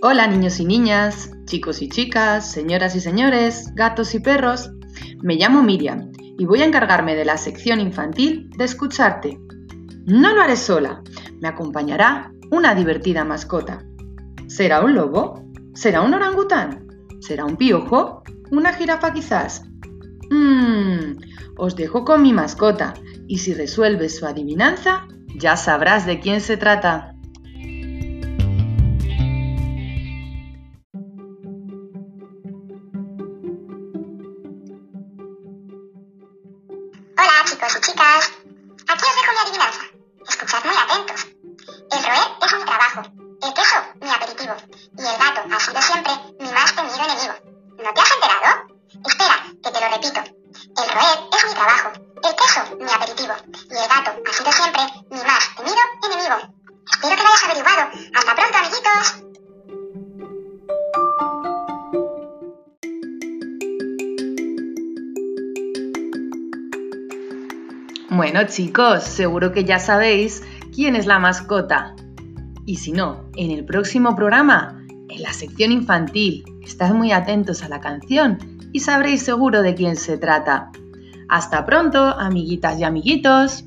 Hola niños y niñas, chicos y chicas, señoras y señores, gatos y perros. Me llamo Miriam y voy a encargarme de la sección infantil de Escucharte. No lo haré sola, me acompañará una divertida mascota. ¿Será un lobo? ¿Será un orangután? ¿Será un piojo? ¿Una jirafa quizás? Os dejo con mi mascota y si resuelves su adivinanza, ya sabrás de quién se trata. Hola chicos y chicas, aquí os dejo mi adivinanza. Escuchad muy atentos. El roer es mi trabajo, el queso mi aperitivo y el gato ha sido siempre mi más temido enemigo. ¿No te has enterado? Espera, que te lo repito. El roer es mi trabajo, el queso mi aperitivo y el gato ha sido siempre mi más temido enemigo. Espero que lo hayas averiguado. ¡Hasta pronto, amiguitos! Bueno chicos, seguro que ya sabéis quién es la mascota. Y si no, en el próximo programa, en la sección infantil, estad muy atentos a la canción y sabréis seguro de quién se trata. Hasta pronto, amiguitas y amiguitos.